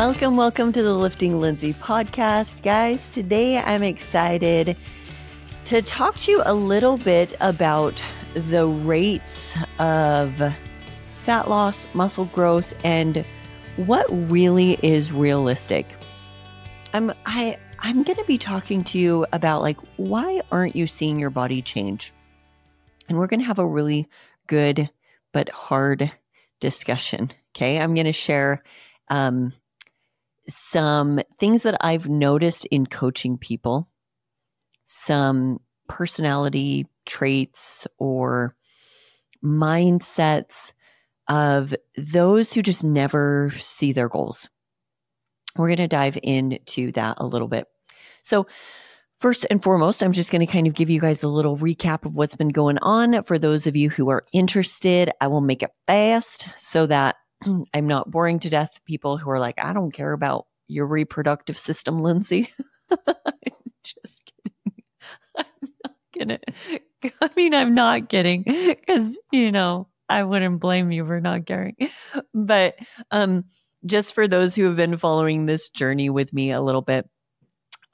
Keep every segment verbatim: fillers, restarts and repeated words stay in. Welcome, welcome to the Lifting Lindsay podcast. Guys, today I'm excited to talk to you a little bit about the rates of fat loss, muscle growth, and what really is realistic. I'm I I'm going to be talking to you about like why aren't you seeing your body change? And we're going to have a really good but hard discussion, okay? I'm going to share um, some things that I've noticed in coaching people, some personality traits or mindsets of those who just never see their goals. We're going to dive into that a little bit. So first and foremost, I'm just going to kind of give you guys a little recap of what's been going on. For those of you who are interested, I will make it fast so that I'm not boring to death people who are like, I don't care about your reproductive system, Lindsay. I'm just kidding. I'm not kidding. I mean, I'm not kidding because, you know, I wouldn't blame you for not caring. But um, just for those who have been following this journey with me a little bit,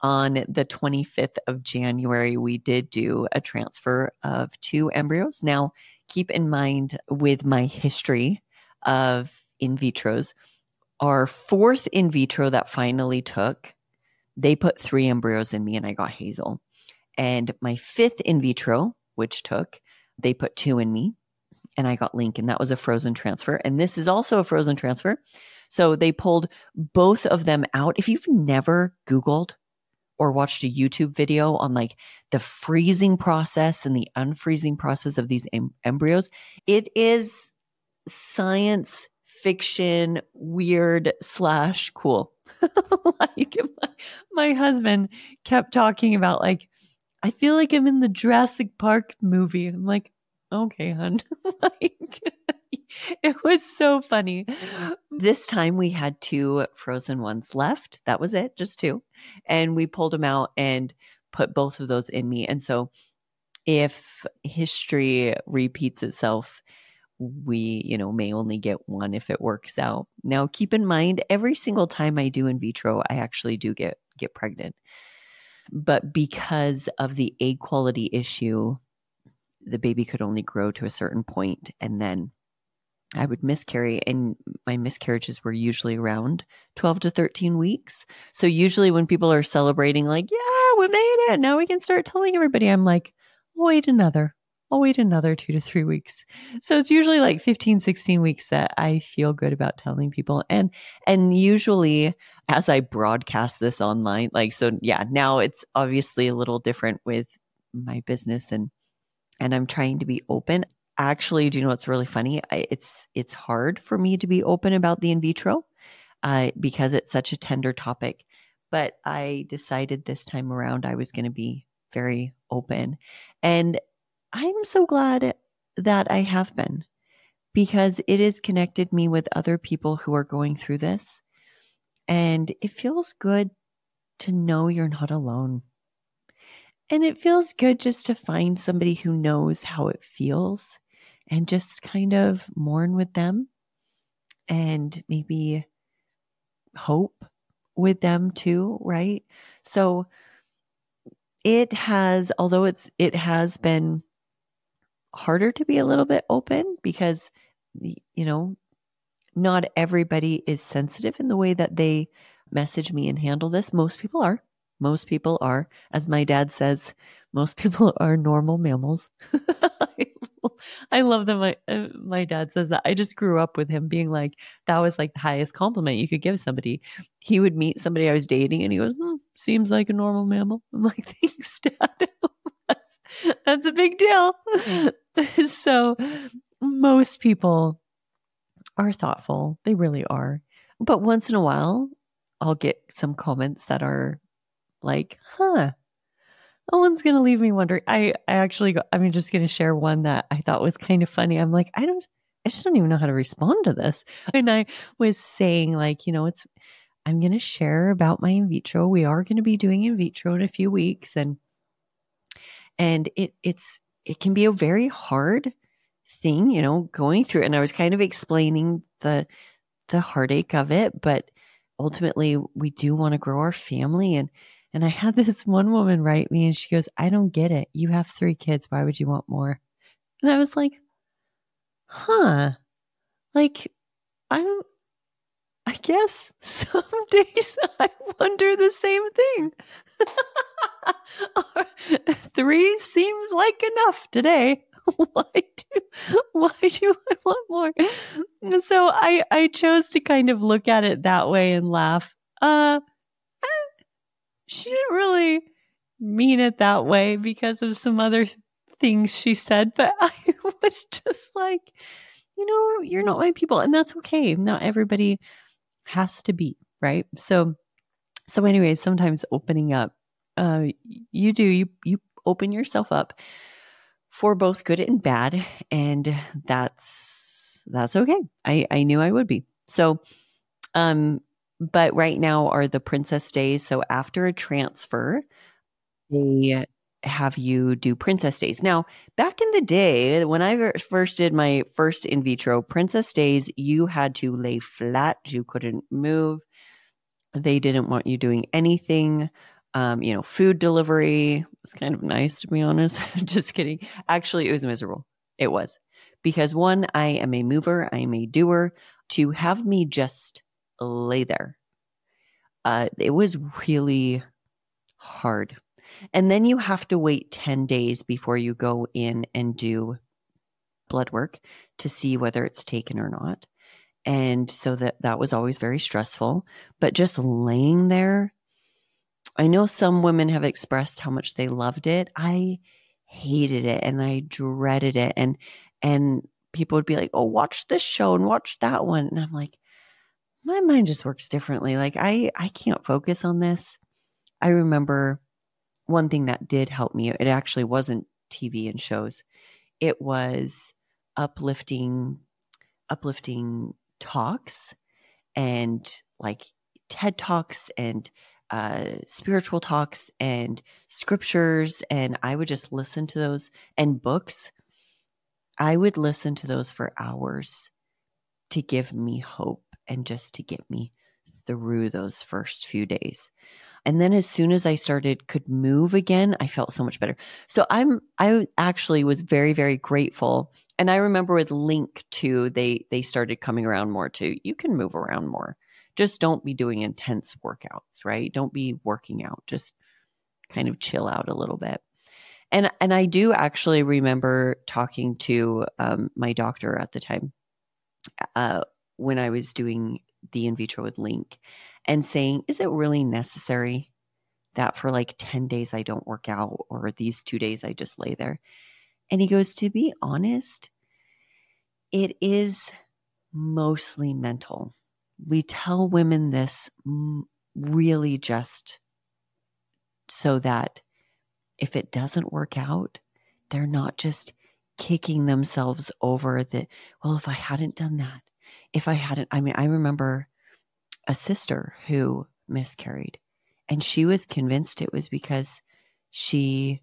on the twenty-fifth of January, we did do a transfer of two embryos. Now, keep in mind with my history of in vitros, our fourth in vitro that finally took, they put three embryos in me and I got Hazel. And my fifth in vitro, which took, they put two in me and I got Lincoln. That was a frozen transfer. And this is also a frozen transfer. So they pulled both of them out. If you've never Googled or watched a YouTube video on like the freezing process and the unfreezing process of these em- embryos, it is science fiction, weird slash cool. Like my, my husband kept talking about like, I feel like I'm in the Jurassic Park movie. I'm like, okay, hon. Like it was so funny. This time we had two frozen ones left. That was it, just two. And we pulled them out and put both of those in me. And so if history repeats itself, we, you know, may only get one if it works out. Now, keep in mind, every single time I do in vitro, I actually do get, get pregnant. But because of the egg quality issue, the baby could only grow to a certain point, and then I would miscarry, and my miscarriages were usually around twelve to thirteen weeks. So usually when people are celebrating like, yeah, we made it, now we can start telling everybody, I'm like, I'll wait another, I'll wait another two to three weeks. So it's usually like fifteen, sixteen weeks that I feel good about telling people. And, and usually as I broadcast this online, like, so yeah, now it's obviously a little different with my business and, and I'm trying to be open. Actually, do you know what's really funny? I, it's it's hard for me to be open about the in vitro uh, because it's such a tender topic. But I decided this time around I was going to be very open. And I'm so glad that I have been, because it has connected me with other people who are going through this. And it feels good to know you're not alone. And it feels good just to find somebody who knows how it feels and just kind of mourn with them and maybe hope with them too, right? So it has, although it's, it has been harder to be a little bit open because, you know, not everybody is sensitive in the way that they message me and handle this. Most people are. Most people are, as my dad says, most people are normal mammals. I love that my my dad says that. I just grew up with him being like, that was like the highest compliment you could give somebody. He would meet somebody I was dating and he goes, hmm, seems like a normal mammal. I'm like, thanks, Dad. that's, that's a big deal. Mm-hmm. So most people are thoughtful. They really are. But once in a while, I'll get some comments that are like, huh, no one's going to leave me wondering. I, I actually, go, I'm just going to share one that I thought was kind of funny. I'm like, I don't, I just don't even know how to respond to this. And I was saying like, you know, it's, I'm going to share about my in vitro. We are going to be doing in vitro in a few weeks. And, and it, it's, it can be a very hard thing, you know, going through it. And I was kind of explaining the, the heartache of it, but ultimately we do want to grow our family. And and I had this one woman write me and she goes, I don't get it. You have three kids. Why would you want more? And I was like, huh, like I don't, I guess some days I wonder the same thing. Three seems like enough today. Why do, why do I want more? So I, I chose to kind of look at it that way and laugh. Uh, she didn't really mean it that way because of some other things she said, but I was just like, you know, you're not my people, and that's okay. Not everybody has to be, right? So, so anyways, sometimes opening up, uh, you do, you, you open yourself up for both good and bad. And that's, that's okay. I, I knew I would be. So, um, but right now are the princess days. So after a transfer, they have you do princess days. Now, back in the day, when I first did my first in vitro princess days, you had to lay flat. You couldn't move. They didn't want you doing anything. Um, you know, food delivery was kind of nice, to be honest. Just kidding. Actually, it was miserable. It was. Because one, I am a mover. I am a doer. To have me just lay there, uh, it was really hard. And then you have to wait ten days before you go in and do blood work to see whether it's taken or not. And so that, that was always very stressful. But just laying there, I know some women have expressed how much they loved it. I hated it and I dreaded it. And and people would be like, oh, watch this show and watch that one. And I'm like, my mind just works differently. Like I, I can't focus on this. I remember one thing that did help me. It actually wasn't T V and shows. It was uplifting, uplifting talks and like TED Talks and Uh, spiritual talks and scriptures. And I would just listen to those, and books. I would listen to those for hours to give me hope and just to get me through those first few days. And then as soon as I started, could move again, I felt so much better. So I'm, I actually was very, very grateful. And I remember with Link too, they, they started coming around more too. You can move around more. Just don't be doing intense workouts, right? Don't be working out. Just kind of chill out a little bit. And and I do actually remember talking to um, my doctor at the time uh, when I was doing the in vitro with Link and saying, is it really necessary that for like ten days I don't work out, or these two days I just lay there? And he goes, to be honest, it is mostly mental. We tell women this really just so that if it doesn't work out, they're not just kicking themselves over the, well, if I hadn't done that, if I hadn't, I mean, I remember a sister who miscarried, and she was convinced it was because she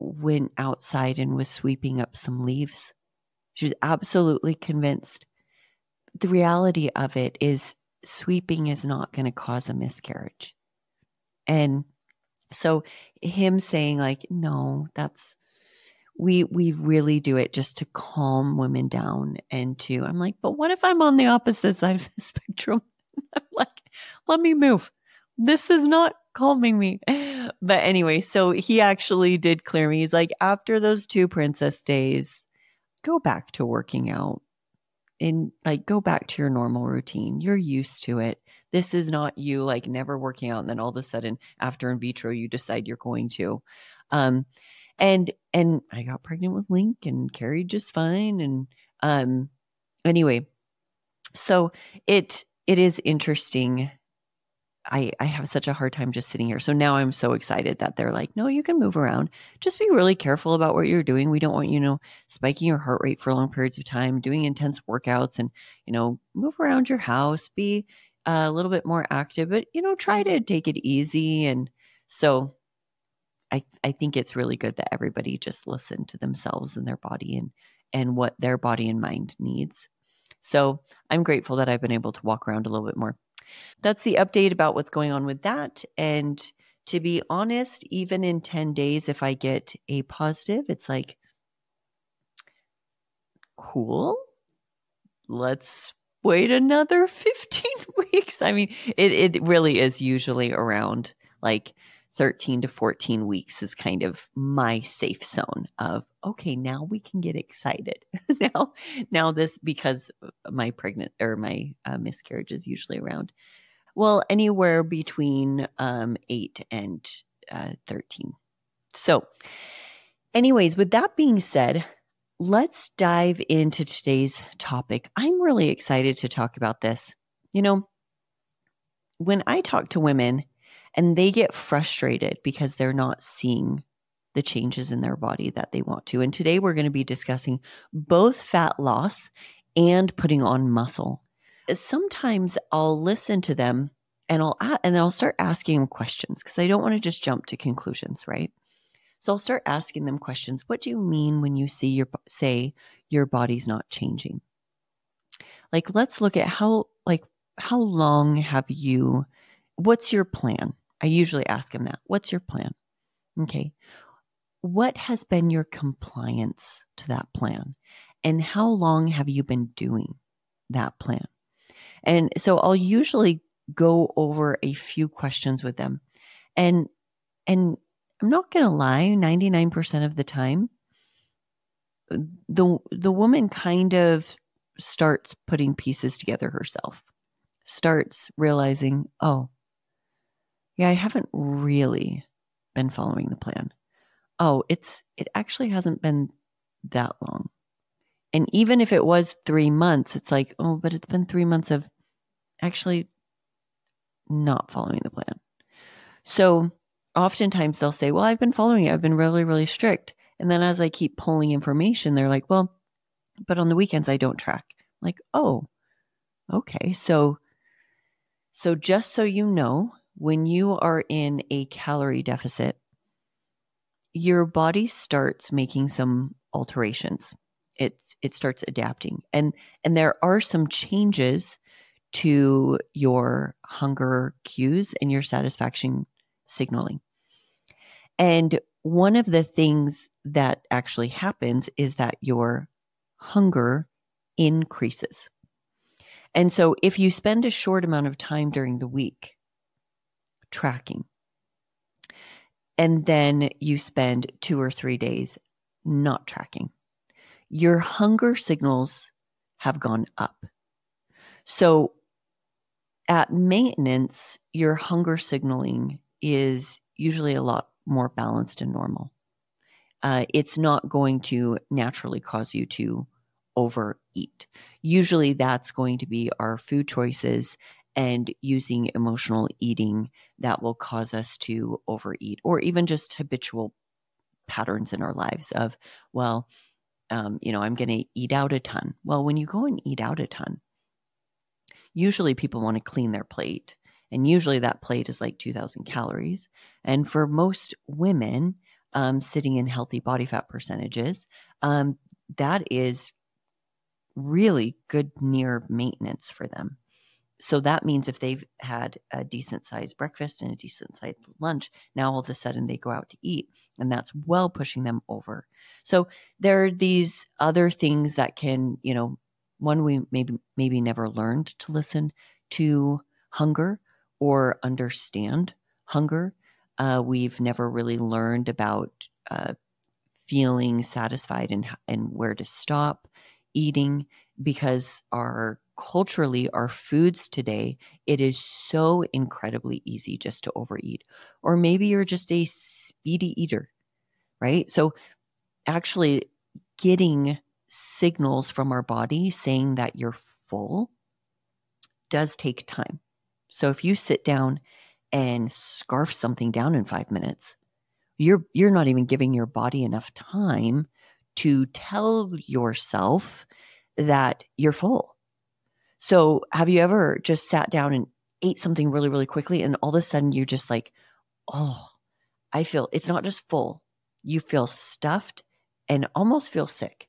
went outside and was sweeping up some leaves. She was absolutely convinced. The reality of it is sweeping is not going to cause a miscarriage. And so him saying like, no, that's, we, we really do it just to calm women down and to, I'm like, but what if I'm on the opposite side of the spectrum? I'm like, let me move. This is not calming me. But anyway, so he actually did clear me. He's like, after those two princess days, go back to working out. And like, go back to your normal routine. You're used to it. This is not you like never working out. And then all of a sudden after in vitro, you decide you're going to. Um, and, and I got pregnant with Link and carried just fine. And um, anyway, so it, it is interesting. I, I have such a hard time just sitting here. So now I'm so excited that they're like, no, you can move around. Just be really careful about what you're doing. We don't want, you know, spiking your heart rate for long periods of time, doing intense workouts, and, you know, move around your house, be a little bit more active, but, you know, try to take it easy. And so I I think it's really good that everybody just listen to themselves and their body and, and what their body and mind needs. So I'm grateful that I've been able to walk around a little bit more. that's the update about what's going on with that. And to be honest, even in ten days, if I get a positive, it's like, cool, let's wait another fifteen weeks. I mean, it, it really is usually around like thirteen to fourteen weeks is kind of my safe zone of, okay, now we can get excited. now, now this, because my pregnant or my uh, miscarriage is usually around, well, anywhere between um, eight and thirteen. So anyways, with that being said, let's dive into today's topic. I'm really excited to talk about this. You know, when I talk to women and they get frustrated because they're not seeing the changes in their body that they want to. And today we're going to be discussing both fat loss and putting on muscle. Sometimes I'll listen to them and I'll and then I'll start asking them questions because I don't want to just jump to conclusions, right? So I'll start asking them questions. What do you mean when you see your say your body's not changing? Like, let's look at how, like, how long have you, what's your plan? I usually ask them that. What's your plan? Okay. What has been your compliance to that plan? And how long have you been doing that plan? And so I'll usually go over a few questions with them. And, and, I'm not going to lie, ninety-nine percent of the time, the the woman kind of starts putting pieces together herself, starts realizing, oh, yeah, I haven't really been following the plan. Oh, it's it actually hasn't been that long. And even if it was three months, it's like, oh, but it's been three months of actually not following the plan. So oftentimes they'll say, well, I've been following it. I've been really, really strict. And then as I keep pulling information, they're like, well, but on the weekends I don't track. I'm like, oh, okay. So, so just so you know, when you are in a calorie deficit, your body starts making some alterations. It, it starts adapting. And, and there are some changes to your hunger cues and your satisfaction signaling. And one of the things that actually happens is that your hunger increases. And so if you spend a short amount of time during the week tracking, and then you spend two or three days not tracking, your hunger signals have gone up. So at maintenance, your hunger signaling is usually a lot more balanced and normal. Uh, it's not going to naturally cause you to overeat. Usually that's going to be our food choices and using emotional eating that will cause us to overeat, or even just habitual patterns in our lives of, well, um, you know, I'm going to eat out a ton. Well, when you go and eat out a ton, usually people want to clean their plate. And usually that plate is like two thousand calories. And for most women um, sitting in healthy body fat percentages, um, that is really good near maintenance for them. So that means if they've had a decent sized breakfast and a decent sized lunch, now all of a sudden they go out to eat, and that's well pushing them over. So there are these other things that can, you know, one, we maybe, maybe never learned to listen to hunger or understand hunger. Uh, we've never really learned about uh, feeling satisfied and and where to stop eating, because our culturally, our foods today, it is so incredibly easy just to overeat. Or maybe you're just a speedy eater, right? So actually getting signals from our body saying that you're full does take time. So if you sit down and scarf something down in five minutes, you're you're not even giving your body enough time to tell yourself that you're full. So have you ever just sat down and ate something really, really quickly, and all of a sudden you're just like, oh, I feel, it's not just full. You feel stuffed and almost feel sick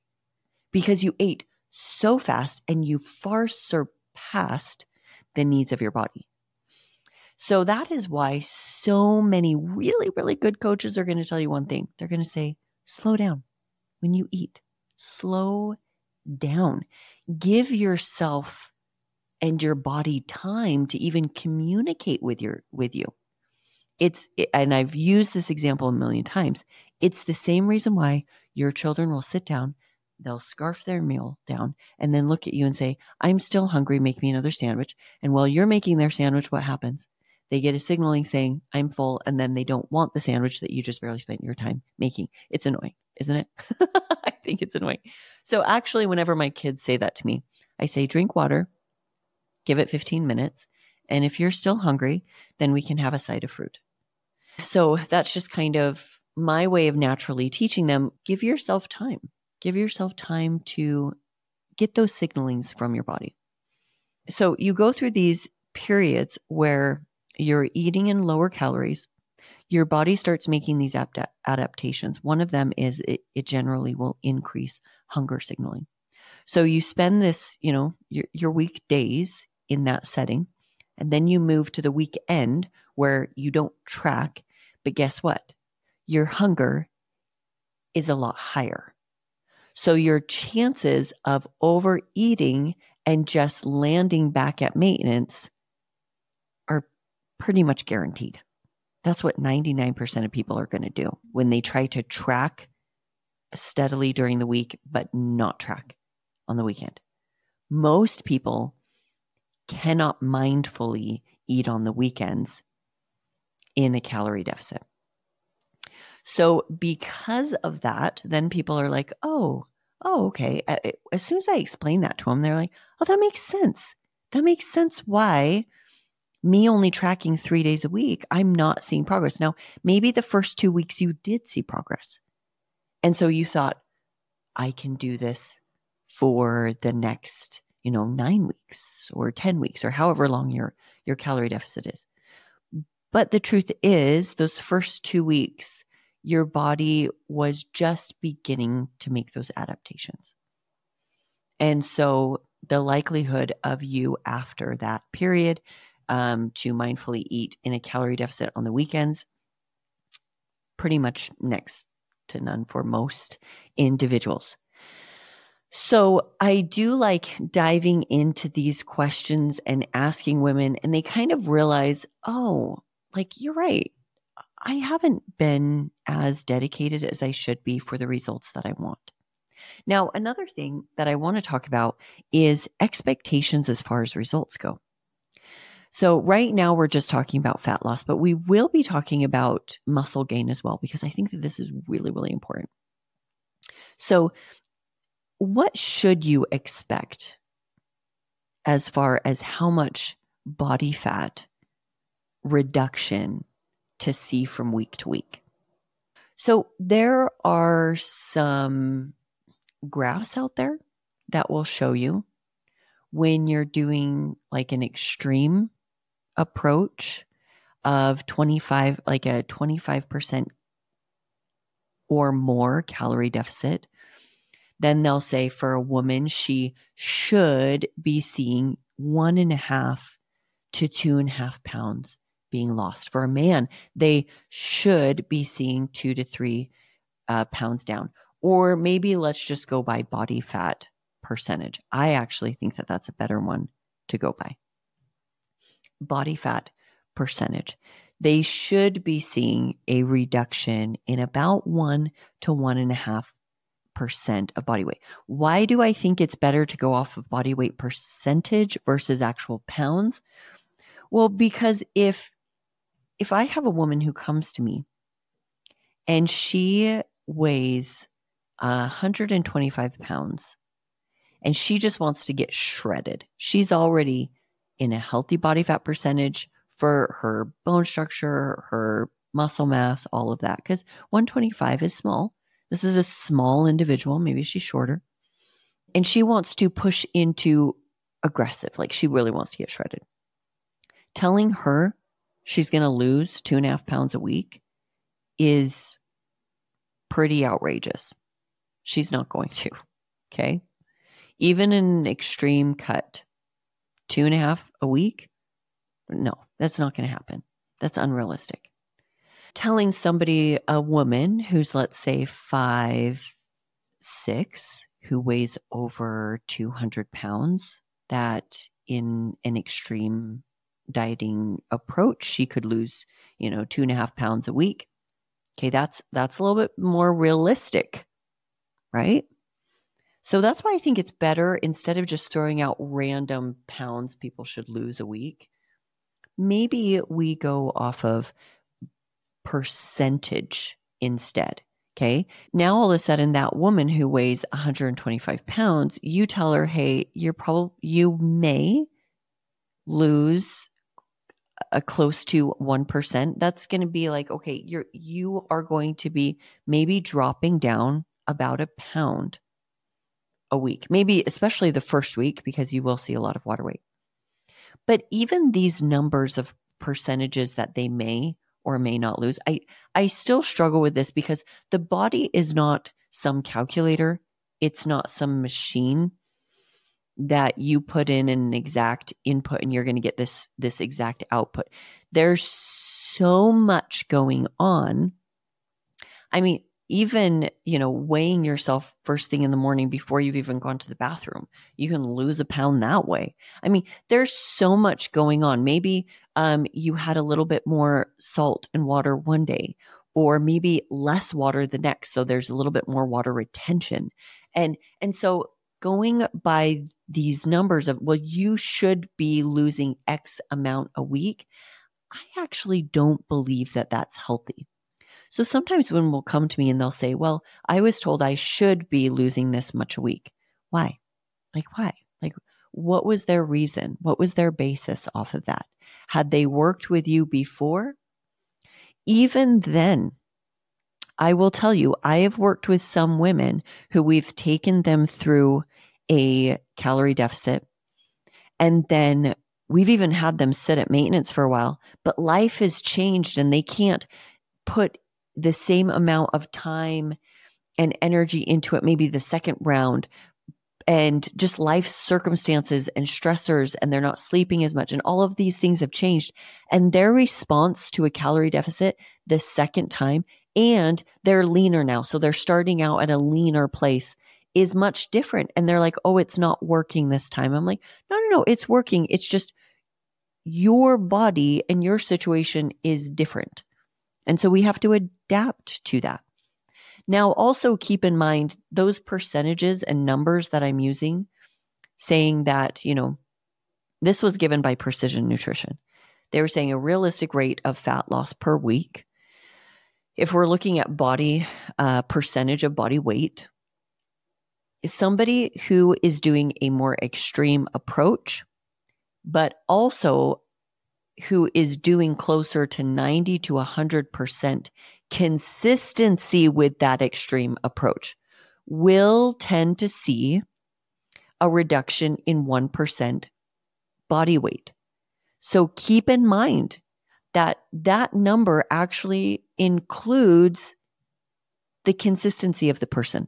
because you ate so fast and you far surpassed the needs of your body. So that is why so many really, really good coaches are going to tell you one thing. They're going to say, slow down when you eat. Slow down. Give yourself and your body time to even communicate with your with you. It's, and I've used this example a million times. It's the same reason why your children will sit down, they'll scarf their meal down, and then look at you and say, I'm still hungry, make me another sandwich. And while you're making their sandwich, what happens? They get a signaling saying, I'm full, and then they don't want the sandwich that you just barely spent your time making. It's annoying, isn't it? I think it's annoying. So actually, whenever my kids say that to me, I say, drink water, give it fifteen minutes. And if you're still hungry, then we can have a side of fruit. So that's just kind of my way of naturally teaching them, give yourself time. Give yourself time to get those signalings from your body. So you go through these periods where you're eating in lower calories. Your body starts making these adapt- adaptations. One of them is it, it generally will increase hunger signaling. So you spend this, you know, your, your weekdays in that setting. And then you move to the weekend where you don't track, but guess what? Your hunger is a lot higher. So your chances of overeating and just landing back at maintenance are pretty much guaranteed. That's what ninety-nine percent of people are going to do when they try to track steadily during the week, but not track on the weekend. Most people cannot mindfully eat on the weekends in a calorie deficit. So because of that, then people are like, oh, oh, okay. As soon as I explain that to them, they're like, oh, that makes sense. That makes sense why me only tracking three days a week, I'm not seeing progress. Now, maybe the first two weeks you did see progress. And so you thought, I can do this for the next you know, nine weeks or ten weeks or however long your, your calorie deficit is. But the truth is those first two weeks, your body was just beginning to make those adaptations. And so the likelihood of you after that period um, to mindfully eat in a calorie deficit on the weekends, pretty much next to none for most individuals. So I do like diving into these questions and asking women, and they kind of realize, oh, like, you're right. I haven't been as dedicated as I should be for the results that I want. Now, another thing that I want to talk about is expectations as far as results go. So right now we're just talking about fat loss, but we will be talking about muscle gain as well, because I think that this is really, really important. So what should you expect as far as how much body fat reduction to see from week to week? So there are some graphs out there that will show you when you're doing like an extreme approach of twenty-five, like a twenty-five percent or more calorie deficit. Then they'll say for a woman, she should be seeing one and a half to two and a half pounds being lost. For a man, they should be seeing two to three uh, pounds down. Or maybe let's just go by body fat percentage. I actually think that that's a better one to go by. Body fat percentage. They should be seeing a reduction in about one to one and a half percent of body weight. Why do I think it's better to go off of body weight percentage versus actual pounds? Well, because if if I have a woman who comes to me and she weighs one hundred twenty-five pounds and she just wants to get shredded, she's already in a healthy body fat percentage for her bone structure, her muscle mass, all of that, because one twenty-five is small. This is a small individual. Maybe she's shorter. And she wants to push into aggressive. Like she really wants to get shredded. Telling her she's going to lose two and a half pounds a week is pretty outrageous. She's not going to. Okay. Even an extreme cut two and a half a week? No, that's not going to happen. That's unrealistic. Telling somebody, a woman who's, let's say, five, six, who weighs over two hundred pounds, that in an extreme dieting approach, she could lose, you know, two and a half pounds a week. Okay, that's that's a little bit more realistic, right? So that's why I think it's better, instead of just throwing out random pounds people should lose a week, maybe we go off of percentage instead. Okay. Now, all of a sudden, that woman who weighs one hundred twenty-five pounds, you tell her, hey, you're probably, you may lose a close to one percent. That's going to be like, okay, you're, you are going to be maybe dropping down about a pound a week, maybe especially the first week, because you will see a lot of water weight. But even these numbers of percentages that they may or may not lose, I, I still struggle with this, because the body is not some calculator. It's not some machine that you put in an exact input and you're going to get this, this exact output. There's so much going on. I mean, even, you know, weighing yourself first thing in the morning before you've even gone to the bathroom, you can lose a pound that way. I mean, there's so much going on. Maybe um, you had a little bit more salt and water one day, or maybe less water the next. So there's a little bit more water retention. And, and so going by these numbers of, well, you should be losing X amount a week, I actually don't believe that that's healthy. So sometimes women will come to me and they'll say, well, I was told I should be losing this much a week. Why? Like, why? Like, what was their reason? What was their basis off of that? Had they worked with you before? Even then, I will tell you, I have worked with some women who we've taken them through a calorie deficit, and then we've even had them sit at maintenance for a while, but life has changed and they can't put the same amount of time and energy into it, maybe the second round, and just life circumstances and stressors, and they're not sleeping as much, and all of these things have changed. And their response to a calorie deficit the second time, and they're leaner now, so they're starting out at a leaner place, is much different. And they're like, oh, it's not working this time. I'm like, no, no, no, it's working. It's just your body and your situation is different. And so we have to adapt to that. Now, also keep in mind those percentages and numbers that I'm using, saying that, you know, this was given by Precision Nutrition. They were saying a realistic rate of fat loss per week. If we're looking at body uh, percentage of body weight, is somebody who is doing a more extreme approach, but also who is doing closer to ninety to one hundred percent consistency with that extreme approach, will tend to see a reduction in one percent body weight. So keep in mind that that number actually includes the consistency of the person.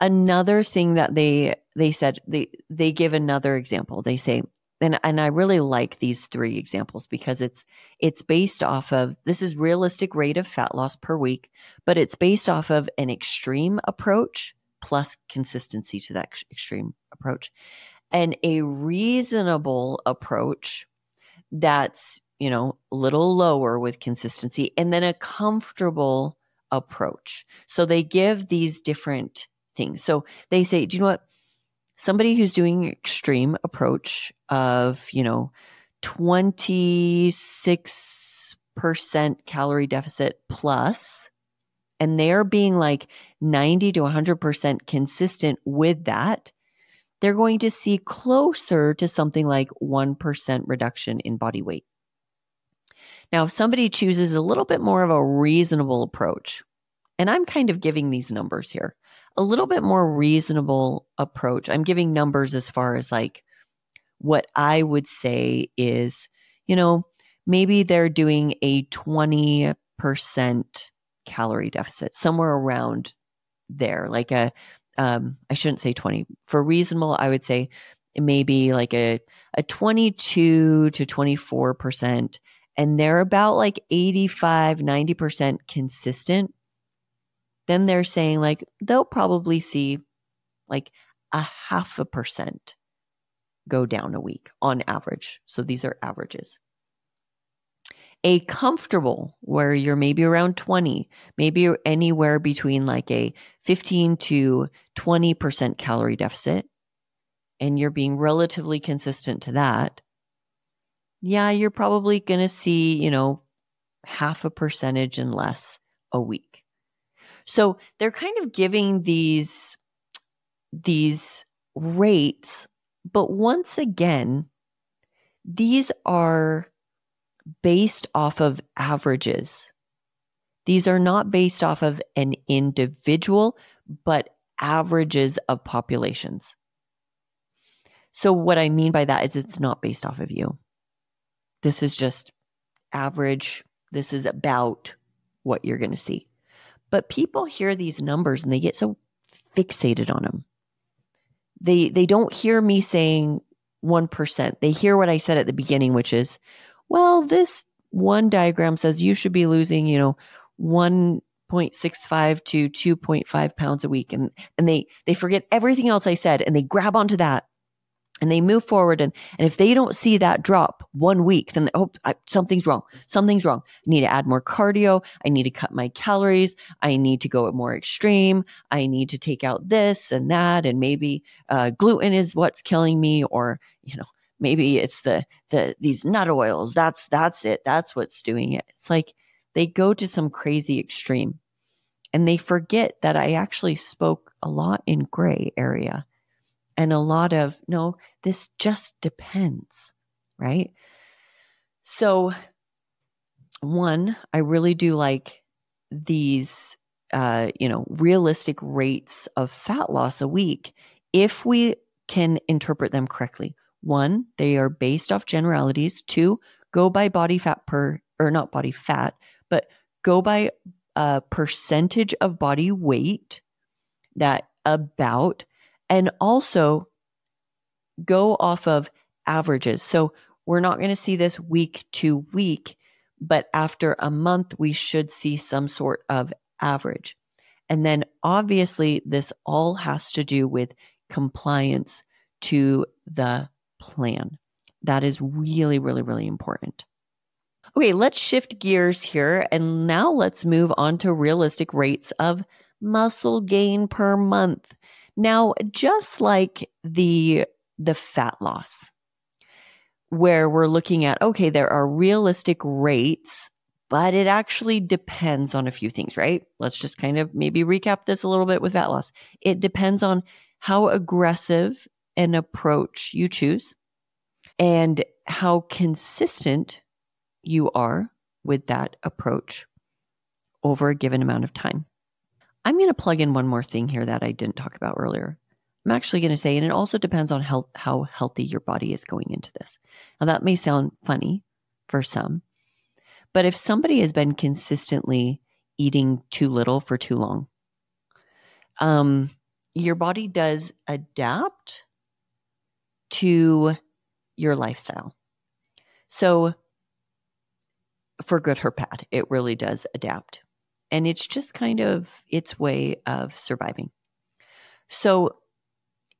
Another thing that they they said, they, they give another example. They say, And and I really like these three examples, because it's it's based off of, this is realistic rate of fat loss per week, but it's based off of an extreme approach plus consistency to that extreme approach, and a reasonable approach that's, you know, a little lower with consistency, and then a comfortable approach. So they give these different things. So they say, do you know what? Somebody who's doing an extreme approach of, you know, twenty-six percent calorie deficit plus, and they're being like ninety to one hundred percent consistent with that, they're going to see closer to something like one percent reduction in body weight. Now, if somebody chooses a little bit more of a reasonable approach, and I'm kind of giving these numbers here, a little bit more reasonable approach. I'm giving numbers as far as like what I would say is, you know, maybe they're doing a twenty percent calorie deficit, somewhere around there. Like a, um, I shouldn't say twenty. For reasonable, I would say maybe like a, a twenty-two to twenty-four percent. And they're about like eighty-five, ninety percent consistent. Then they're saying like, they'll probably see like a half a percent go down a week on average. So these are averages. A comfortable, where you're maybe around twenty, maybe anywhere between like a fifteen to twenty percent calorie deficit, and you're being relatively consistent to that, yeah, you're probably going to see, you know, half a percentage and less a week. So they're kind of giving these, these rates, but once again, these are based off of averages. These are not based off of an individual, but averages of populations. So what I mean by that is it's not based off of you. This is just average. This is about what you're going to see. But people hear these numbers and they get so fixated on them. They they don't hear me saying one percent. They hear what I said at the beginning, which is, well, this one diagram says you should be losing, you know, one point six five to two point five pounds a week. And and they, they forget everything else I said and they grab onto that and they move forward. And, and if they don't see that drop one week, then they, oh, I, something's wrong. Something's wrong. I need to add more cardio. I need to cut my calories. I need to go more extreme. I need to take out this and that. And maybe uh, gluten is what's killing me, or, you know, maybe it's the, the, these nut oils. That's, that's it. That's what's doing it. It's like they go to some crazy extreme and they forget that I actually spoke a lot in gray area and a lot of, no, this just depends, right? So one, I really do like these, uh, you know, realistic rates of fat loss a week if we can interpret them correctly. One, they are based off generalities. Two, go by body fat per, or not body fat, but go by a percentage of body weight, that about, and also go off of averages. So we're not going to see this week to week, but after a month, we should see some sort of average. And then obviously this all has to do with compliance to the plan. That is really, really, really important. Okay, let's shift gears here. And now let's move on to realistic rates of muscle gain per month. Now, just like the, the fat loss, where we're looking at, okay, there are realistic rates, but it actually depends on a few things, right? Let's just kind of maybe recap this a little bit with fat loss. It depends on how aggressive an approach you choose and how consistent you are with that approach over a given amount of time. I'm going to plug in one more thing here that I didn't talk about earlier. I'm actually going to say, and it also depends on health, how healthy your body is going into this. Now that may sound funny for some, but if somebody has been consistently eating too little for too long, um, your body does adapt to your lifestyle. So for good or bad, it really does adapt. And it's just kind of its way of surviving. So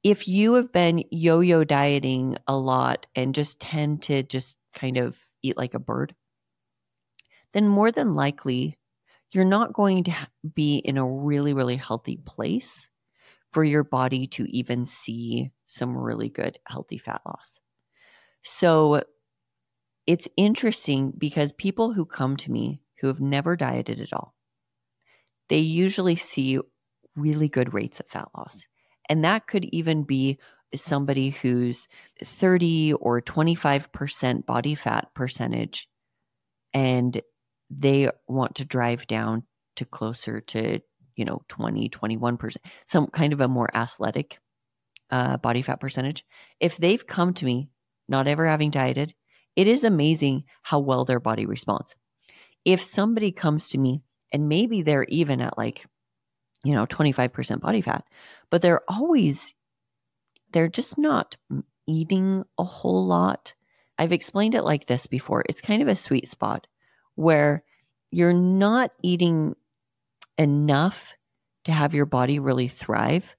if you have been yo-yo dieting a lot and just tend to just kind of eat like a bird, then more than likely, you're not going to be in a really, really healthy place for your body to even see some really good healthy fat loss. So it's interesting because people who come to me who have never dieted at all, they usually see really good rates of fat loss. And that could even be somebody who's thirty or twenty-five percent body fat percentage, and they want to drive down to closer to, you know, twenty, twenty-one percent, some kind of a more athletic uh, body fat percentage. If they've come to me not ever having dieted, it is amazing how well their body responds. If somebody comes to me and maybe they're even at like, you know, twenty-five percent body fat, but they're always, they're just not eating a whole lot. I've explained it like this before. It's kind of a sweet spot where you're not eating enough to have your body really thrive,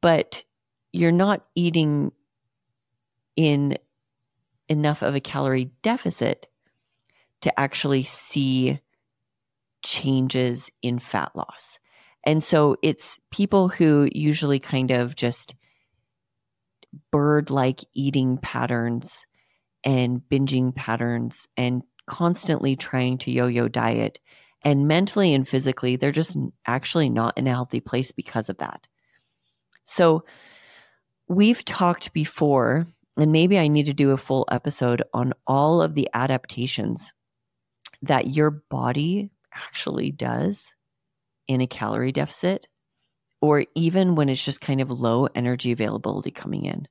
but you're not eating in enough of a calorie deficit to actually see changes in fat loss. And so it's people who usually kind of just bird-like eating patterns and binging patterns and constantly trying to yo-yo diet. And mentally and physically, they're just actually not in a healthy place because of that. So we've talked before, and maybe I need to do a full episode on all of the adaptations that your body actually does in a calorie deficit, or even when it's just kind of low energy availability coming in.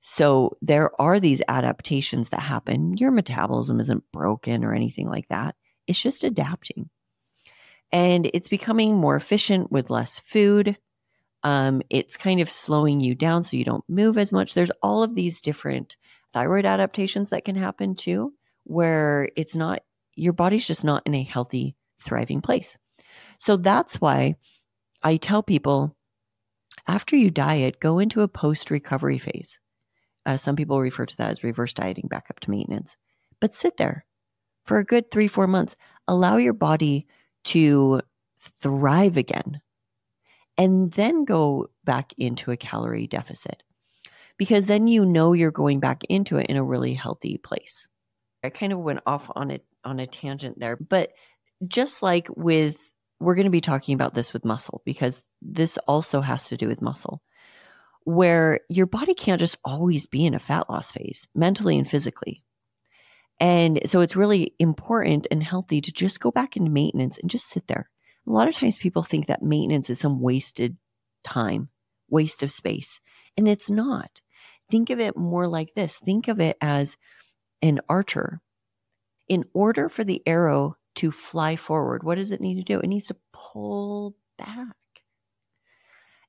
So there are these adaptations that happen. Your metabolism isn't broken or anything like that. It's just adapting. And it's becoming more efficient with less food. Um, it's kind of slowing you down so you don't move as much. There's all of these different thyroid adaptations that can happen too, where it's not, your body's just not in a healthy, thriving place. So that's why I tell people, after you diet, go into a post-recovery phase. Uh, some people refer to that as reverse dieting, back up to maintenance. But sit there for a good three, four months. Allow your body to thrive again. And then go back into a calorie deficit. Because then you know you're going back into it in a really healthy place. I kind of went off on a, on a tangent there. But just like with, we're going to be talking about this with muscle, because this also has to do with muscle, where your body can't just always be in a fat loss phase, mentally and physically. And so it's really important and healthy to just go back into maintenance and just sit there. A lot of times people think that maintenance is some wasted time, waste of space, and it's not. Think of it more like this. Think of it as an archer. In order for the arrow to fly forward, what does it need to do? It needs to pull back.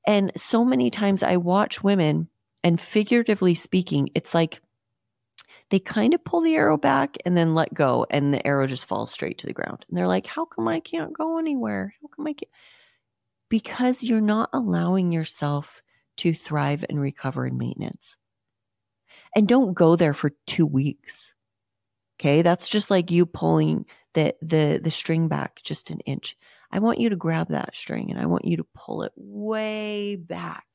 And so many times I watch women, and figuratively speaking, it's like they kind of pull the arrow back and then let go, and the arrow just falls straight to the ground. And they're like, how come I can't go anywhere? How come I can't? Because you're not allowing yourself to thrive and recover in maintenance. And don't go there for two weeks. Okay, that's just like you pulling the, the, the string back just an inch. I want you to grab that string and I want you to pull it way back.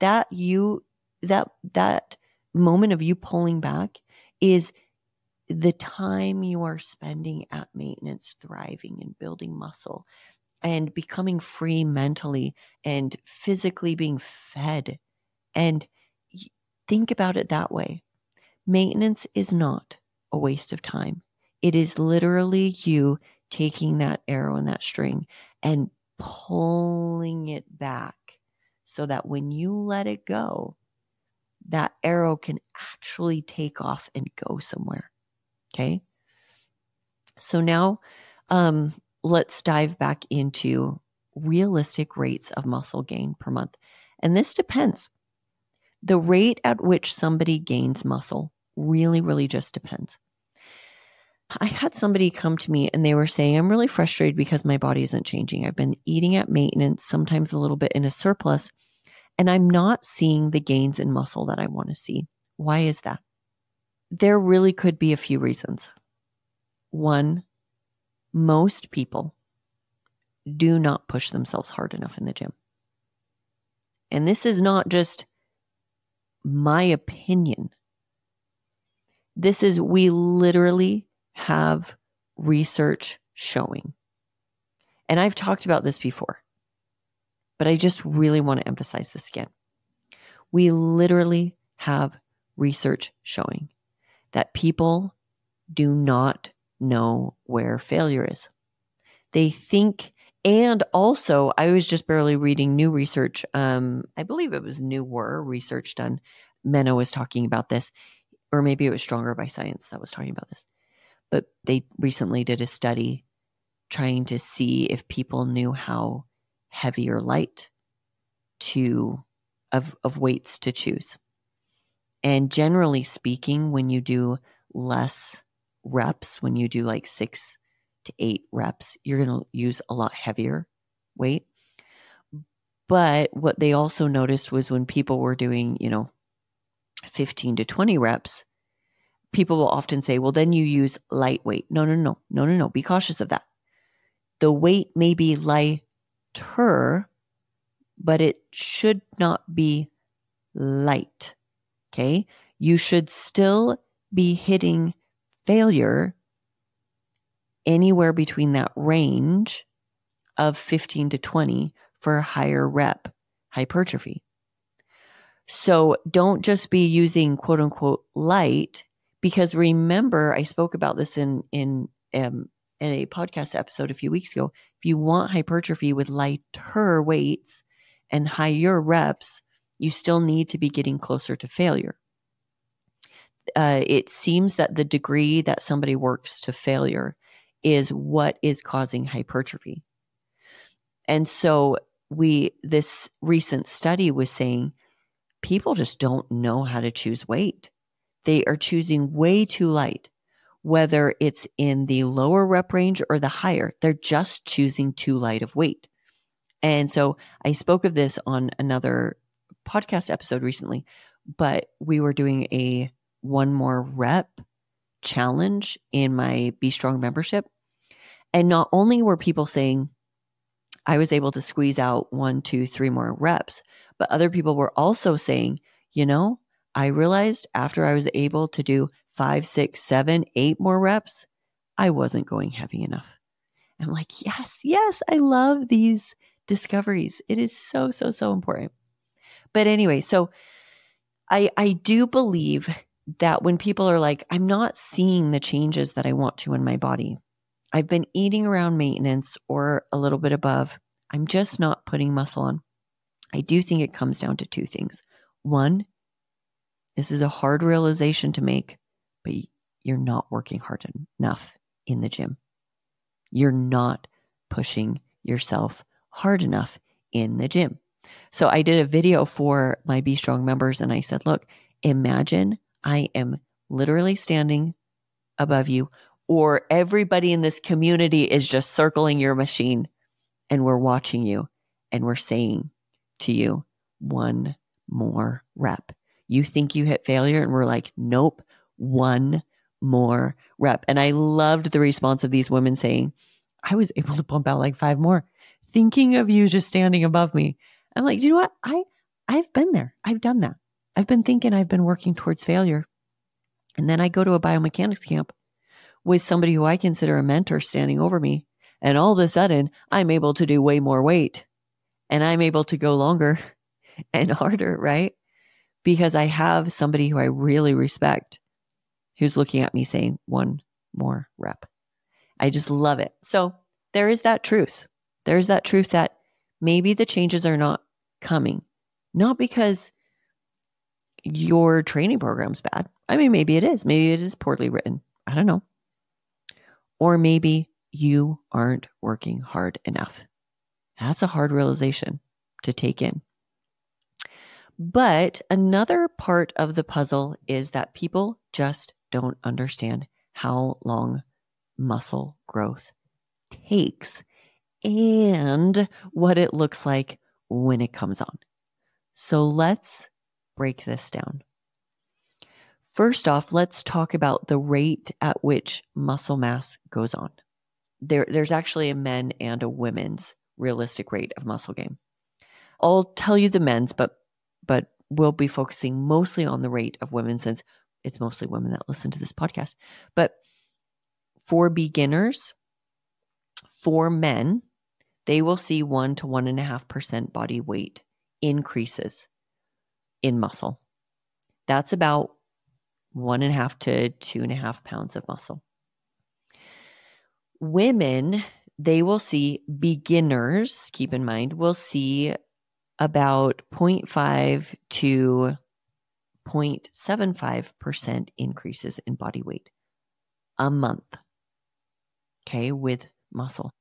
That you, that, that moment of you pulling back is the time you are spending at maintenance, thriving and building muscle and becoming free mentally and physically being fed. And think about it that way. Maintenance is not a waste of time. It is literally you taking that arrow and that string and pulling it back so that when you let it go, that arrow can actually take off and go somewhere. Okay. So now um, let's dive back into realistic rates of muscle gain per month. And this depends. The rate at which somebody gains muscle really, really just depends. I had somebody come to me and they were saying, I'm really frustrated because my body isn't changing. I've been eating at maintenance, sometimes a little bit in a surplus, and I'm not seeing the gains in muscle that I want to see. Why is that? There really could be a few reasons. One, most people do not push themselves hard enough in the gym. And this is not just my opinion. This is, we literally have research showing. And I've talked about this before, but I just really want to emphasize this again. We literally have research showing that people do not know where failure is. They think, and also I was just barely reading new research. Um, I believe it was newer research done. Menno was talking about this, or maybe it was Stronger by Science that was talking about this. But they recently did a study trying to see if people knew how heavy or light to of, of weights to choose. And generally speaking, when you do less reps, when you do like six to eight reps, you're going to use a lot heavier weight. But what they also noticed was when people were doing, you know, fifteen to twenty reps, people will often say, well, then you use lightweight. No, no, no, no, no, no. Be cautious of that. The weight may be lighter, but it should not be light. Okay. You should still be hitting failure anywhere between that range of fifteen to twenty for higher rep hypertrophy. So don't just be using quote unquote light, because remember, I spoke about this in, in, um, in a podcast episode a few weeks ago. If you want hypertrophy with lighter weights and higher reps, you still need to be getting closer to failure. Uh, it seems that the degree that somebody works to failure is what is causing hypertrophy. And so we, this recent study was saying people just don't know how to choose weight. They are choosing way too light, whether it's in the lower rep range or the higher. They're just choosing too light of weight. And so I spoke of this on another podcast episode recently, but we were doing a one more rep challenge in my Be Strong membership. And not only were people saying, I was able to squeeze out one, two, three more reps, but other people were also saying, you know, I realized after I was able to do five, six, seven, eight more reps, I wasn't going heavy enough. I'm like, yes, yes, I love these discoveries. It is so, so, so important. But anyway, so I I do believe that when people are like, I'm not seeing the changes that I want to in my body. I've been eating around maintenance or a little bit above. I'm just not putting muscle on. I do think it comes down to two things. One, this is a hard realization to make, but you're not working hard enough in the gym. You're not pushing yourself hard enough in the gym. So I did a video for my Be Strong members and I said, look, imagine I am literally standing above you, or everybody in this community is just circling your machine and we're watching you and we're saying to you, one more rep. You think you hit failure and we're like, nope, one more rep. And I loved the response of these women saying, I was able to pump out like five more, thinking of you just standing above me. I'm like, you know what? I, I've been there. I've done that. I've been thinking I've been working towards failure. And then I go to a biomechanics camp with somebody who I consider a mentor standing over me. And all of a sudden, I'm able to do way more weight and I'm able to go longer and harder, right? Because I have somebody who I really respect who's looking at me saying one more rep. I just love it. So there is that truth. There is that truth that maybe the changes are not coming, not because your training program's bad. I mean, maybe it is. Maybe it is poorly written. I don't know. Or maybe you aren't working hard enough. That's a hard realization to take in. But another part of the puzzle is that people just don't understand how long muscle growth takes and what it looks like when it comes on. So let's break this down. First off, let's talk about the rate at which muscle mass goes on. There, there's actually a men and a women's realistic rate of muscle gain. I'll tell you the men's, but but we'll be focusing mostly on the rate of women since it's mostly women that listen to this podcast. But for beginners, for men, they will see one to one and a half percent body weight increases in muscle. That's about one and a half to two and a half pounds of muscle. Women, they will see, beginners, keep in mind, will see about zero point five to zero point seven five percent increases in body weight a month. Okay, with muscle.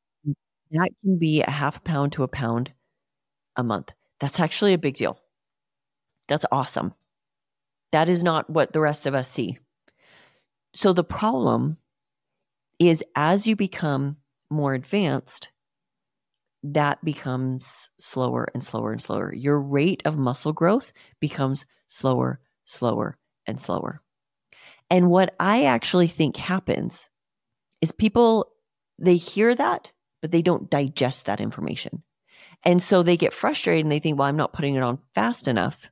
That can be a half pound to a pound a month. That's actually a big deal. That's awesome. That is not what the rest of us see. So the problem is, as you become more advanced, that becomes slower and slower and slower. Your rate of muscle growth becomes slower, slower, and slower. And what I actually think happens is people, they hear that, but they don't digest that information. And so they get frustrated and they think, well, I'm not putting it on fast enough.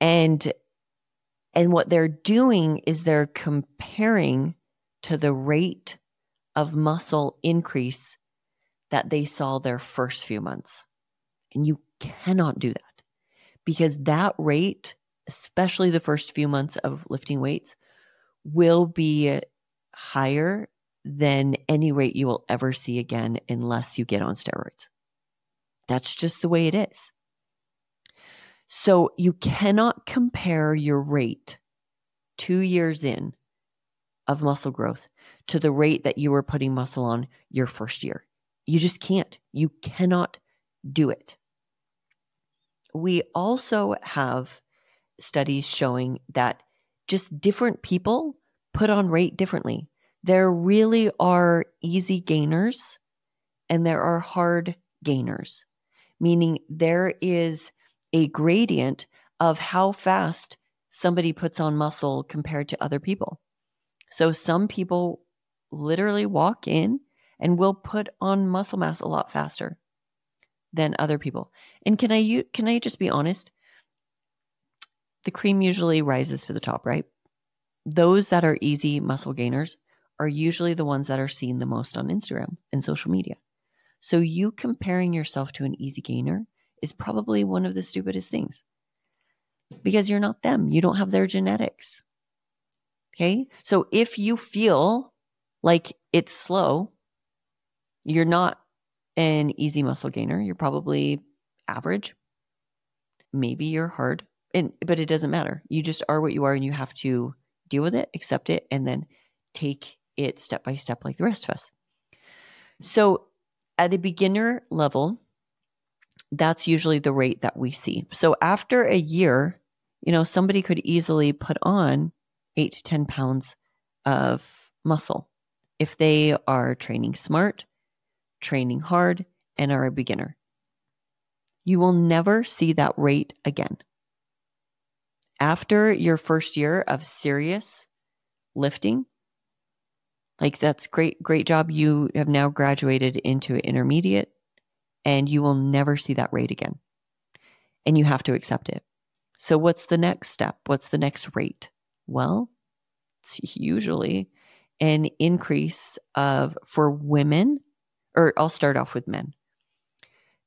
And, and what they're doing is they're comparing to the rate of muscle increase that they saw their first few months. And you cannot do that, because that rate, especially the first few months of lifting weights, will be higher than any rate you will ever see again unless you get on steroids. That's just the way it is. So you cannot compare your rate two years in of muscle growth to the rate that you were putting muscle on your first year. You just can't. You cannot do it. We also have studies showing that just different people put on rate differently. There really are easy gainers and there are hard gainers, meaning there is a gradient of how fast somebody puts on muscle compared to other people. So some people literally walk in and will put on muscle mass a lot faster than other people. And can I can I just be honest? The cream usually rises to the top, right? Those that are easy muscle gainers are usually the ones that are seen the most on Instagram and social media. So you comparing yourself to an easy gainer is probably one of the stupidest things, because you're not them. You don't have their genetics. Okay. So if you feel like it's slow, you're not an easy muscle gainer. You're probably average. Maybe you're hard, and, but it doesn't matter. You just are what you are, and you have to deal with it, accept it, and then take it step by step like the rest of us. So at a beginner level, that's usually the rate that we see. So after a year, you know, somebody could easily put on eight to ten pounds of muscle if they are training smart, training hard, and are a beginner. You will never see that rate again. After your first year of serious lifting, like that's great, great job. You have now graduated into intermediate, and you will never see that rate again. And you have to accept it. So what's the next step? What's the next rate? Well, it's usually an increase of, for women, or I'll start off with men.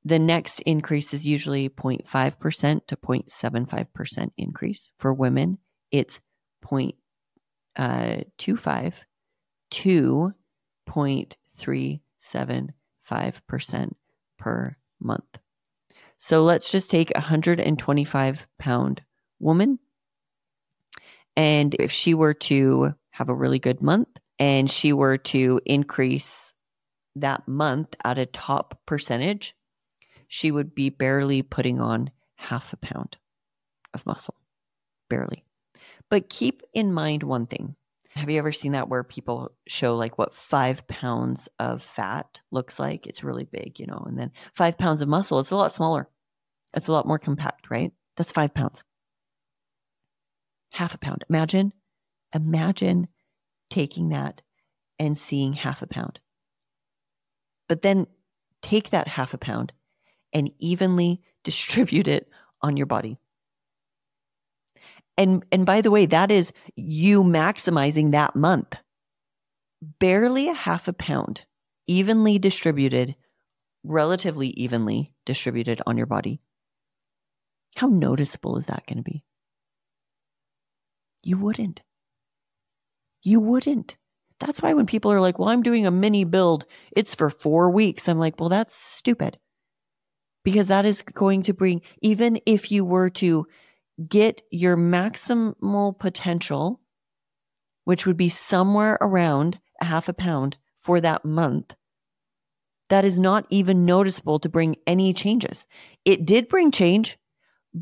The next increase is usually zero point five percent to zero point seven five percent increase. For women, it's zero point two five to zero point three seven five percent per month. So let's just take a one hundred twenty-five pound woman. And if she were to have a really good month and she were to increase that month at a top percentage, she would be barely putting on half a pound of muscle, barely. But keep in mind one thing. Have you ever seen that where people show like what five pounds of fat looks like? It's really big, you know, and then five pounds of muscle, it's a lot smaller. It's a lot more compact, right? That's five pounds. Half a pound. Imagine, imagine taking that and seeing half a pound. But then take that half a pound and evenly distribute it on your body. And and by the way, that is you maximizing that month. Barely a half a pound, evenly distributed, relatively evenly distributed on your body. How noticeable is that going to be? You wouldn't. You wouldn't. That's why when people are like, well, I'm doing a mini build, it's for four weeks. I'm like, well, that's stupid. Because that is going to bring, even if you were to get your maximal potential, which would be somewhere around a half a pound for that month, that is not even noticeable to bring any changes. It did bring change,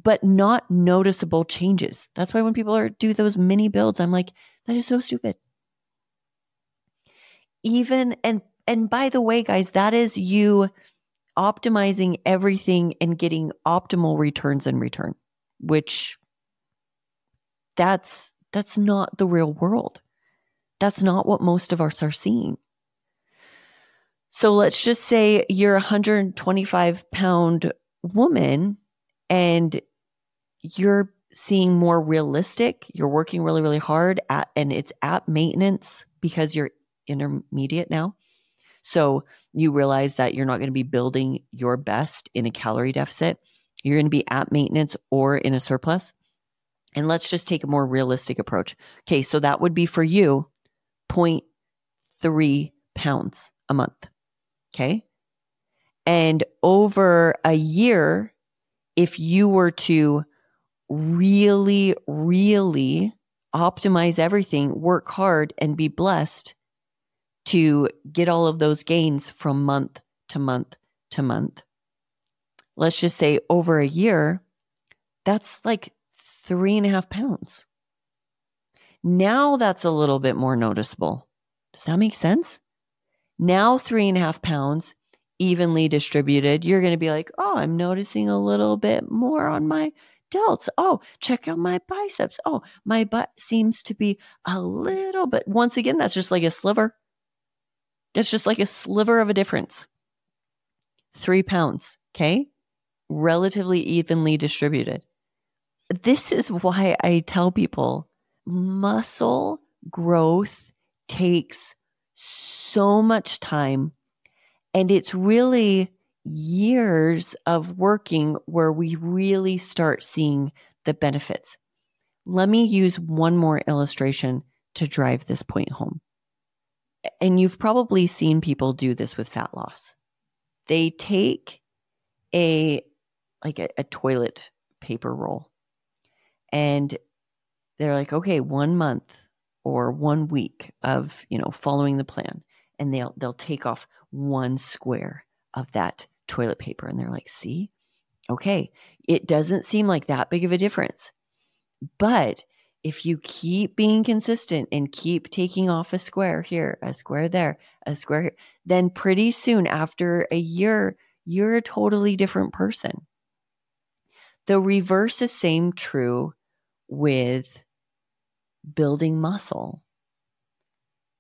but not noticeable changes. That's why when people are do those mini builds, I'm like, that is so stupid. Even, and, and by the way, guys, that is you optimizing everything and getting optimal returns in return, which that's, that's not the real world. That's not what most of us are seeing. So let's just say you're a one hundred twenty-five pound woman and you're seeing more realistic, you're working really, really hard at, and it's at maintenance because you're intermediate now. So you realize that you're not going to be building your best in a calorie deficit. You're going to be at maintenance or in a surplus. And let's just take a more realistic approach. Okay, so that would be for you zero point three pounds a month. Okay. And over a year, if you were to really, really optimize everything, work hard, and be blessed to get all of those gains from month to month to month, let's just say over a year, that's like three and a half pounds. Now that's a little bit more noticeable. Does that make sense? Now three and a half pounds evenly distributed, you're going to be like, oh, I'm noticing a little bit more on my delts. Oh, check out my biceps. Oh, my butt seems to be a little bit. Once again, that's just like a sliver. That's just like a sliver of a difference. Three pounds, okay? Relatively evenly distributed. This is why I tell people muscle growth takes so much time, and it's really years of working where we really start seeing the benefits. Let me use one more illustration to drive this point home. And you've probably seen people do this with fat loss. They take a like a, a toilet paper roll and they're like, okay, one month or one week of, you know, following the plan. And they'll, they'll take off one square of that toilet paper. And they're like, see, okay, it doesn't seem like that big of a difference. But if you keep being consistent and keep taking off a square here, a square there, a square here, then pretty soon after a year, you're a totally different person. The reverse is same true with building muscle.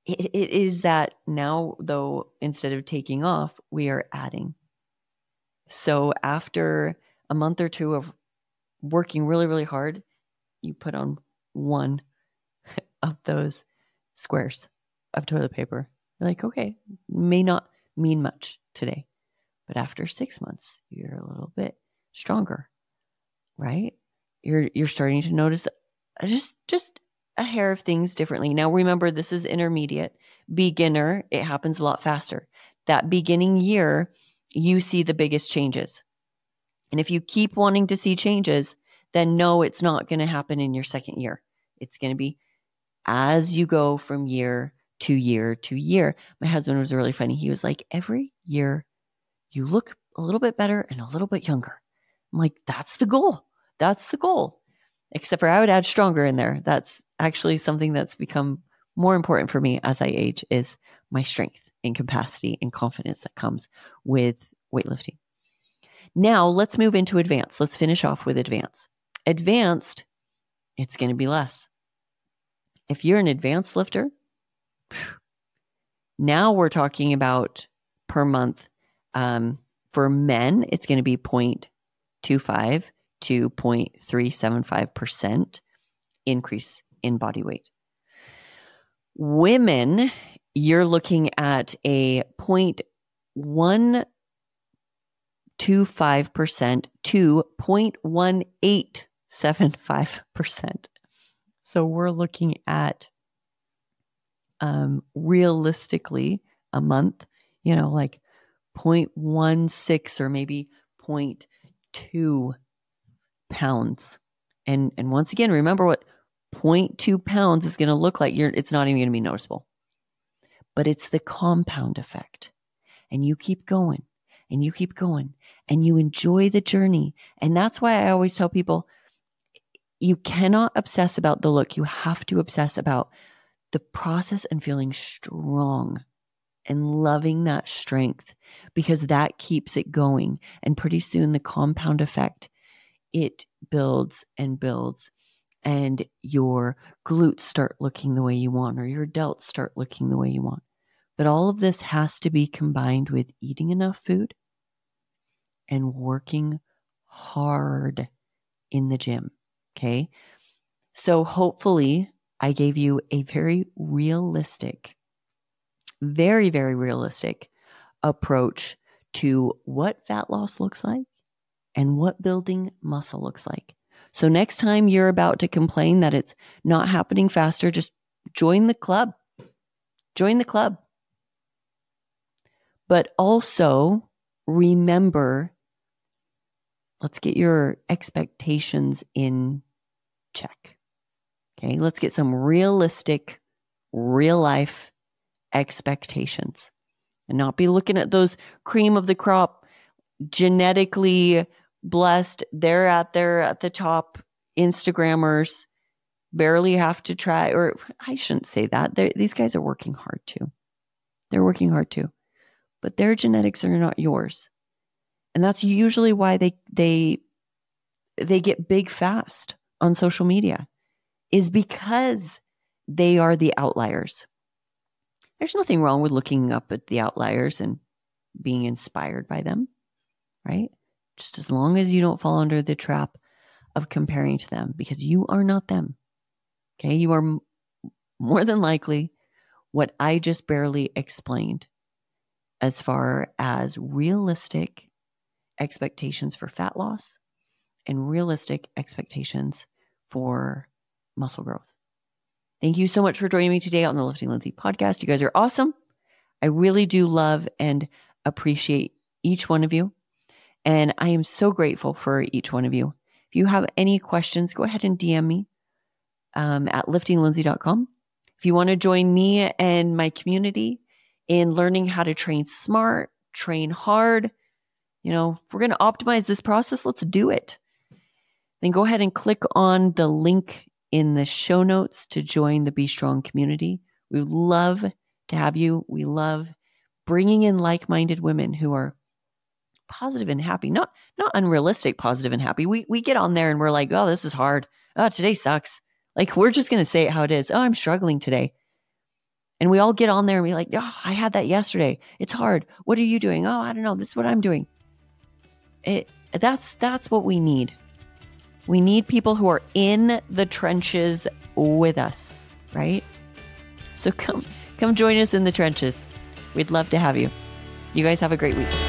It, it is that now, though, instead of taking off, we are adding. So after a month or two of working really, really hard, you put on one of those squares of toilet paper. You're like, okay, may not mean much today, but after six months, you're a little bit stronger, right? You're you're starting to notice just just. a hair of things differently. Now, remember, this is intermediate, beginner. It happens a lot faster. That beginning year, you see the biggest changes. And if you keep wanting to see changes, then no, it's not going to happen in your second year. It's going to be as you go from year to year to year. My husband was really funny. He was like, every year you look a little bit better and a little bit younger. I'm like, that's the goal. That's the goal. Except for I would add stronger in there. That's actually something that's become more important for me as I age, is my strength and capacity and confidence that comes with weightlifting. Now let's move into advanced. Let's finish off with advanced. Advanced, it's going to be less. If you're an advanced lifter, now we're talking about per month. Um, for men, it's going to be zero point two five to zero point three seven five percent increase in body weight. Women, you're looking at a zero point one two five percent to zero point one eight seven five percent. So we're looking at um, realistically a month, you know, like zero point one six or maybe zero point two pounds. And and once again, remember what zero point two pounds is going to look like. You're, it's not even going to be noticeable, but it's the compound effect. And you keep going and you keep going and you enjoy the journey. And that's why I always tell people, you cannot obsess about the look. You have to obsess about the process and feeling strong and loving that strength, because that keeps it going. And pretty soon the compound effect, it builds and builds, and your glutes start looking the way you want, or your delts start looking the way you want. But all of this has to be combined with eating enough food and working hard in the gym. Okay. So hopefully I gave you a very realistic, very, very realistic approach to what fat loss looks like and what building muscle looks like. So next time you're about to complain that it's not happening faster, just join the club. Join the club. But also remember, let's get your expectations in check. Okay, let's get some realistic, real life expectations and not be looking at those cream of the crop, genetically blessed, they're out there at the top, Instagrammers, barely have to try, or I shouldn't say that. They're, these guys are working hard too. They're working hard too. But their genetics are not yours. And that's usually why they they they get big fast on social media, is because they are the outliers. There's nothing wrong with looking up at the outliers and being inspired by them, right? Just as long as you don't fall under the trap of comparing to them, because you are not them. Okay? You are m- more than likely what I just barely explained as far as realistic expectations for fat loss and realistic expectations for muscle growth. Thank you so much for joining me today on the Lifting Lindsay podcast. You guys are awesome. I really do love and appreciate each one of you. And I am so grateful for each one of you. If you have any questions, go ahead and D M me um, at lifting lindsay dot com. If you want to join me and my community in learning how to train smart, train hard, you know, if we're going to optimize this process, let's do it. Then go ahead and click on the link in the show notes to join the Be Strong community. We would love to have you. We love bringing in like-minded women who are positive and happy, not not unrealistic, positive and happy. We we get on there and we're like, oh, this is hard. Oh, today sucks. Like, we're just going to say it how it is. Oh, I'm struggling today. And we all get on there and we're like, oh, I had that yesterday. It's hard. What are you doing? Oh, I don't know. This is what I'm doing. It, that's, that's what we need. We need people who are in the trenches with us, right? So come, come join us in the trenches. We'd love to have you. You guys have a great week.